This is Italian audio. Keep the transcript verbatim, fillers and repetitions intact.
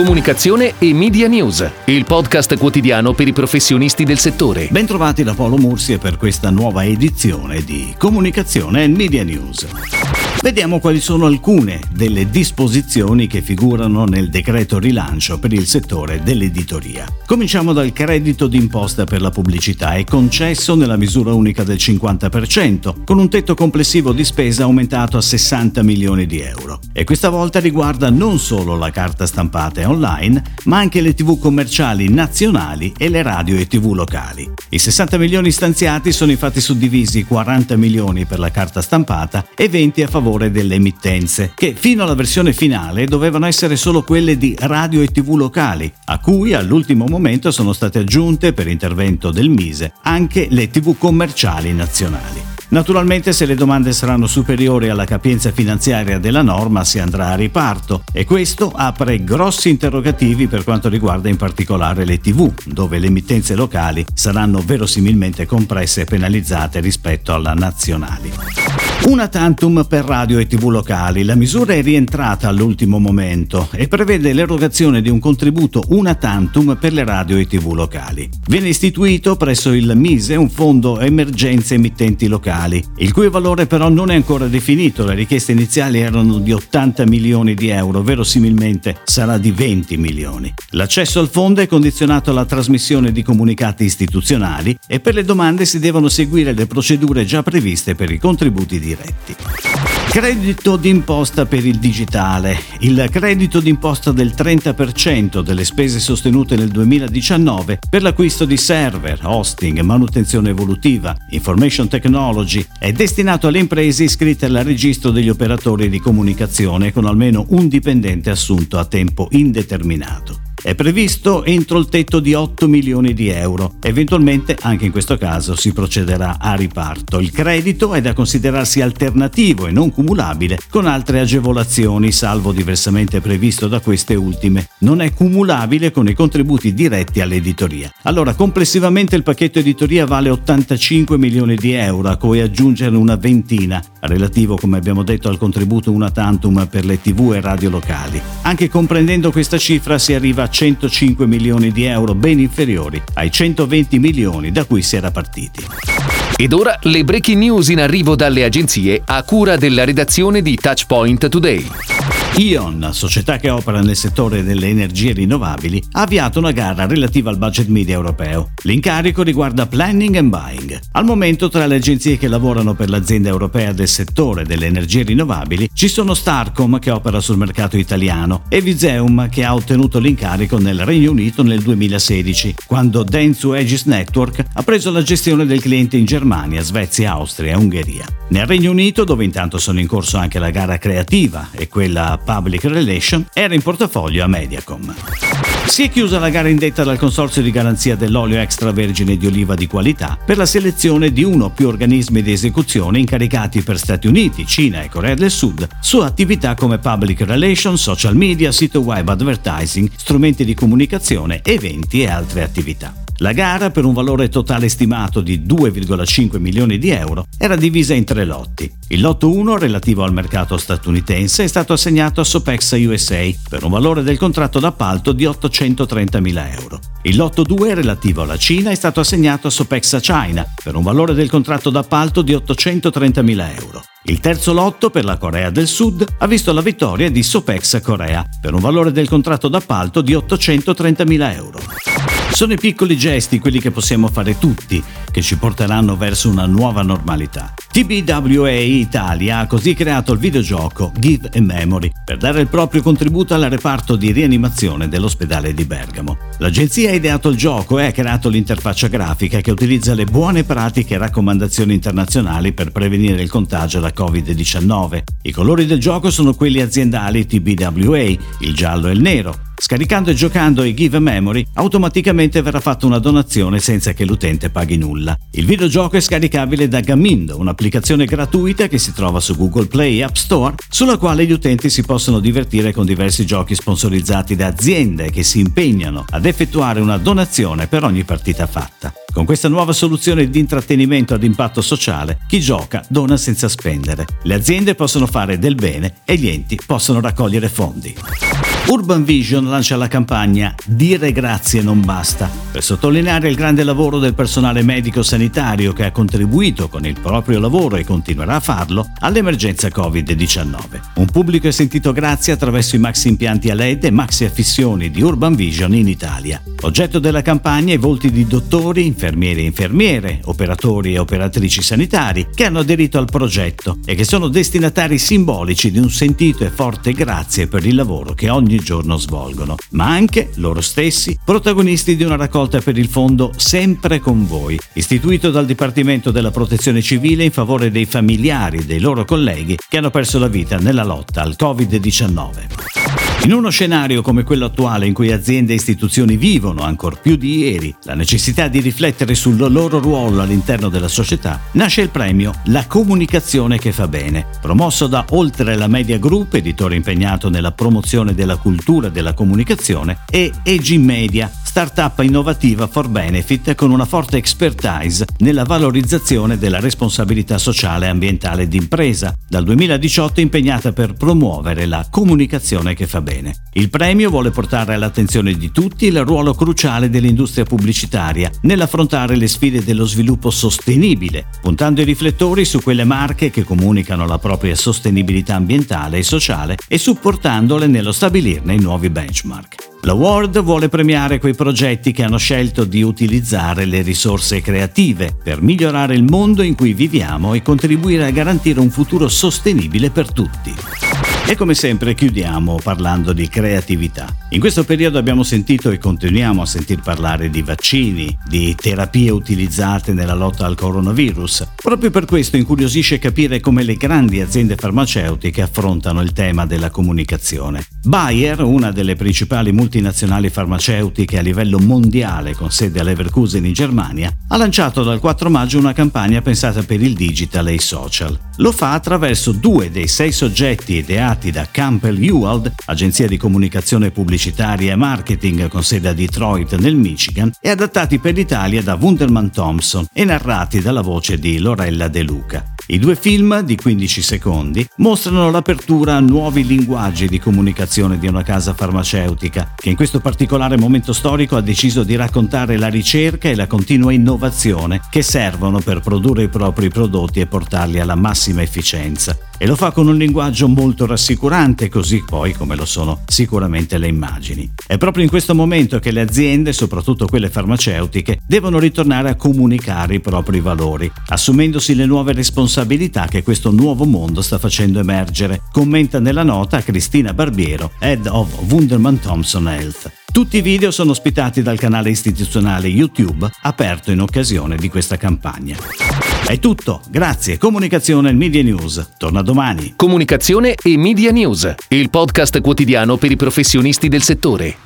comunicazione e media news, il podcast quotidiano per i professionisti del settore. Bentrovati da Paolo Mursi e per questa nuova edizione di Comunicazione e Media News. Vediamo quali sono alcune delle disposizioni che figurano nel decreto rilancio per il settore dell'editoria. Cominciamo dal credito d'imposta per la pubblicità, è concesso nella misura unica del cinquanta per cento, con un tetto complessivo di spesa aumentato a sessanta milioni di euro. E questa volta riguarda non solo la carta stampata e online, ma anche le tivù commerciali nazionali e le radio e tivù locali. I sessanta milioni stanziati sono infatti suddivisi quaranta milioni per la carta stampata e venti a favore delle emittenze, che fino alla versione finale dovevano essere solo quelle di radio e tivù locali, a cui all'ultimo momento sono state aggiunte, per intervento del Mise, anche le tivù commerciali nazionali. Naturalmente, se le domande saranno superiori alla capienza finanziaria della norma, si andrà a riparto, e questo apre grossi interrogativi per quanto riguarda in particolare le tivù, dove le emittenze locali saranno verosimilmente compresse e penalizzate rispetto alla nazionale. Una tantum per radio e tivù locali, la misura è rientrata all'ultimo momento e prevede l'erogazione di un contributo una tantum per le radio e tivù locali. Viene istituito presso il Mise un fondo emergenze emittenti locali, il cui valore però non è ancora definito, le richieste iniziali erano di ottanta milioni di euro, verosimilmente sarà di venti milioni. L'accesso al fondo è condizionato alla trasmissione di comunicati istituzionali e per le domande si devono seguire le procedure già previste per i contributi di diretti. Credito d'imposta per il digitale. Il credito d'imposta del trenta per cento delle spese sostenute nel duemiladiciannove per l'acquisto di server, hosting, manutenzione evolutiva, information technology è destinato alle imprese iscritte al registro degli operatori di comunicazione con almeno un dipendente assunto a tempo indeterminato. È previsto entro il tetto di otto milioni di euro. Eventualmente, anche in questo caso, si procederà a riparto. Il credito è da considerarsi alternativo e non cumulabile con altre agevolazioni, salvo diversamente previsto da queste ultime. Non è cumulabile con i contributi diretti all'editoria. Allora, complessivamente il pacchetto editoria vale ottantacinque milioni di euro, a cui aggiungere una ventina, relativo, come abbiamo detto, al contributo una tantum per le tivù e radio locali. Anche comprendendo questa cifra si arriva a centocinque milioni di euro, ben inferiori ai centoventi milioni da cui si era partiti. Ed ora le breaking news in arrivo dalle agenzie a cura della redazione di Touchpoint Today. I O N, società che opera nel settore delle energie rinnovabili, ha avviato una gara relativa al budget media europeo. L'incarico riguarda planning and buying. Al momento tra le agenzie che lavorano per l'azienda europea del settore delle energie rinnovabili ci sono Starcom, che opera sul mercato italiano, e Vizeum, che ha ottenuto l'incarico nel Regno Unito nel duemilasedici, quando Dentsu Aegis Network ha preso la gestione del cliente in Germania, Svezia, Austria e Ungheria. Nel Regno Unito, dove intanto sono in corso anche la gara creativa e quella Public Relation, era in portafoglio a Mediacom. Si è chiusa la gara indetta dal Consorzio di Garanzia dell'olio extravergine di oliva di qualità per la selezione di uno o più organismi di esecuzione incaricati per Stati Uniti, Cina e Corea del Sud su attività come Public Relations, social media, sito web advertising, strumenti di comunicazione, eventi e altre attività. La gara, per un valore totale stimato di due virgola cinque milioni di euro, era divisa in tre lotti. Il lotto uno, relativo al mercato statunitense, è stato assegnato a Sopexa U S A per un valore del contratto d'appalto di ottocentotrenta mila euro. Il lotto due, relativo alla Cina, è stato assegnato a Sopexa China per un valore del contratto d'appalto di ottocentotrenta mila euro. Il terzo lotto, per la Corea del Sud, ha visto la vittoria di Sopexa Corea per un valore del contratto d'appalto di ottocentotrenta mila euro. Sono i piccoli gesti, quelli che possiamo fare tutti, che ci porteranno verso una nuova normalità. T B W A Italia ha così creato il videogioco Give a Memory per dare il proprio contributo al reparto di rianimazione dell'ospedale di Bergamo. L'agenzia ha ideato il gioco e ha creato l'interfaccia grafica che utilizza le buone pratiche e raccomandazioni internazionali per prevenire il contagio da covid diciannove. I colori del gioco sono quelli aziendali T B W A, il giallo e il nero. Scaricando e giocando i Give a Memory, automaticamente verrà fatta una donazione senza che l'utente paghi nulla. Il videogioco è scaricabile da Gamindo, un'applicazione gratuita che si trova su Google Play e App Store, sulla quale gli utenti si possono divertire con diversi giochi sponsorizzati da aziende che si impegnano ad effettuare una donazione per ogni partita fatta. Con questa nuova soluzione di intrattenimento ad impatto sociale, chi gioca dona senza spendere. Le aziende possono fare del bene e gli enti possono raccogliere fondi. Urban Vision lancia la campagna Dire grazie non basta, per sottolineare il grande lavoro del personale medico-sanitario che ha contribuito con il proprio lavoro e continuerà a farlo all'emergenza covid diciannove. Un pubblico è sentito grazie attraverso i maxi impianti a L E D e maxi affissioni di Urban Vision in Italia. Oggetto della campagna i volti di dottori, infermieri e infermiere, operatori e operatrici sanitari che hanno aderito al progetto e che sono destinatari simbolici di un sentito e forte grazie per il lavoro che ogni giorno svolgono, ma anche loro stessi protagonisti di una raccolta per il fondo Sempre con voi, istituito dal Dipartimento della Protezione Civile in favore dei familiari dei loro colleghi che hanno perso la vita nella lotta al covid diciannove. In uno scenario come quello attuale, in cui aziende e istituzioni vivono, ancor più di ieri, la necessità di riflettere sul loro ruolo all'interno della società, nasce il premio La comunicazione che fa bene, promosso da Oltre la Media Group, editore impegnato nella promozione della cultura della comunicazione, e E G Media, startup innovativa for benefit con una forte expertise nella valorizzazione della responsabilità sociale e ambientale d'impresa, dal duemiladiciotto impegnata per promuovere la comunicazione che fa bene. Il premio vuole portare all'attenzione di tutti il ruolo cruciale dell'industria pubblicitaria nell'affrontare le sfide dello sviluppo sostenibile, puntando i riflettori su quelle marche che comunicano la propria sostenibilità ambientale e sociale e supportandole nello stabilirne i nuovi benchmark. L'award vuole premiare quei progetti che hanno scelto di utilizzare le risorse creative per migliorare il mondo in cui viviamo e contribuire a garantire un futuro sostenibile per tutti. E come sempre chiudiamo parlando di creatività. In questo periodo abbiamo sentito e continuiamo a sentir parlare di vaccini, di terapie utilizzate nella lotta al coronavirus. Proprio per questo incuriosisce capire come le grandi aziende farmaceutiche affrontano il tema della comunicazione. Bayer, una delle principali multinazionali farmaceutiche a livello mondiale con sede a Leverkusen in Germania, ha lanciato dal quattro maggio una campagna pensata per il digital e i social. Lo fa attraverso due dei sei soggetti ideati da Campbell Ewald, agenzia di comunicazione pubblicitaria e marketing con sede a Detroit nel Michigan, e adattati per l'Italia da Wunderman Thompson e narrati dalla voce di Lorella De Luca. I due film, di quindici secondi, mostrano l'apertura a nuovi linguaggi di comunicazione di una casa farmaceutica che in questo particolare momento storico ha deciso di raccontare la ricerca e la continua innovazione che servono per produrre i propri prodotti e portarli alla massima efficienza. E lo fa con un linguaggio molto rassicurante, così poi come lo sono sicuramente le immagini. È proprio in questo momento che le aziende, soprattutto quelle farmaceutiche, devono ritornare a comunicare i propri valori, assumendosi le nuove responsabilità che questo nuovo mondo sta facendo emergere, commenta nella nota Cristina Barbiero, Head of Wunderman Thompson Health. Tutti i video sono ospitati dal canale istituzionale YouTube, aperto in occasione di questa campagna. È tutto, grazie. Comunicazione e Media News torna domani. Comunicazione e Media News, il podcast quotidiano per i professionisti del settore.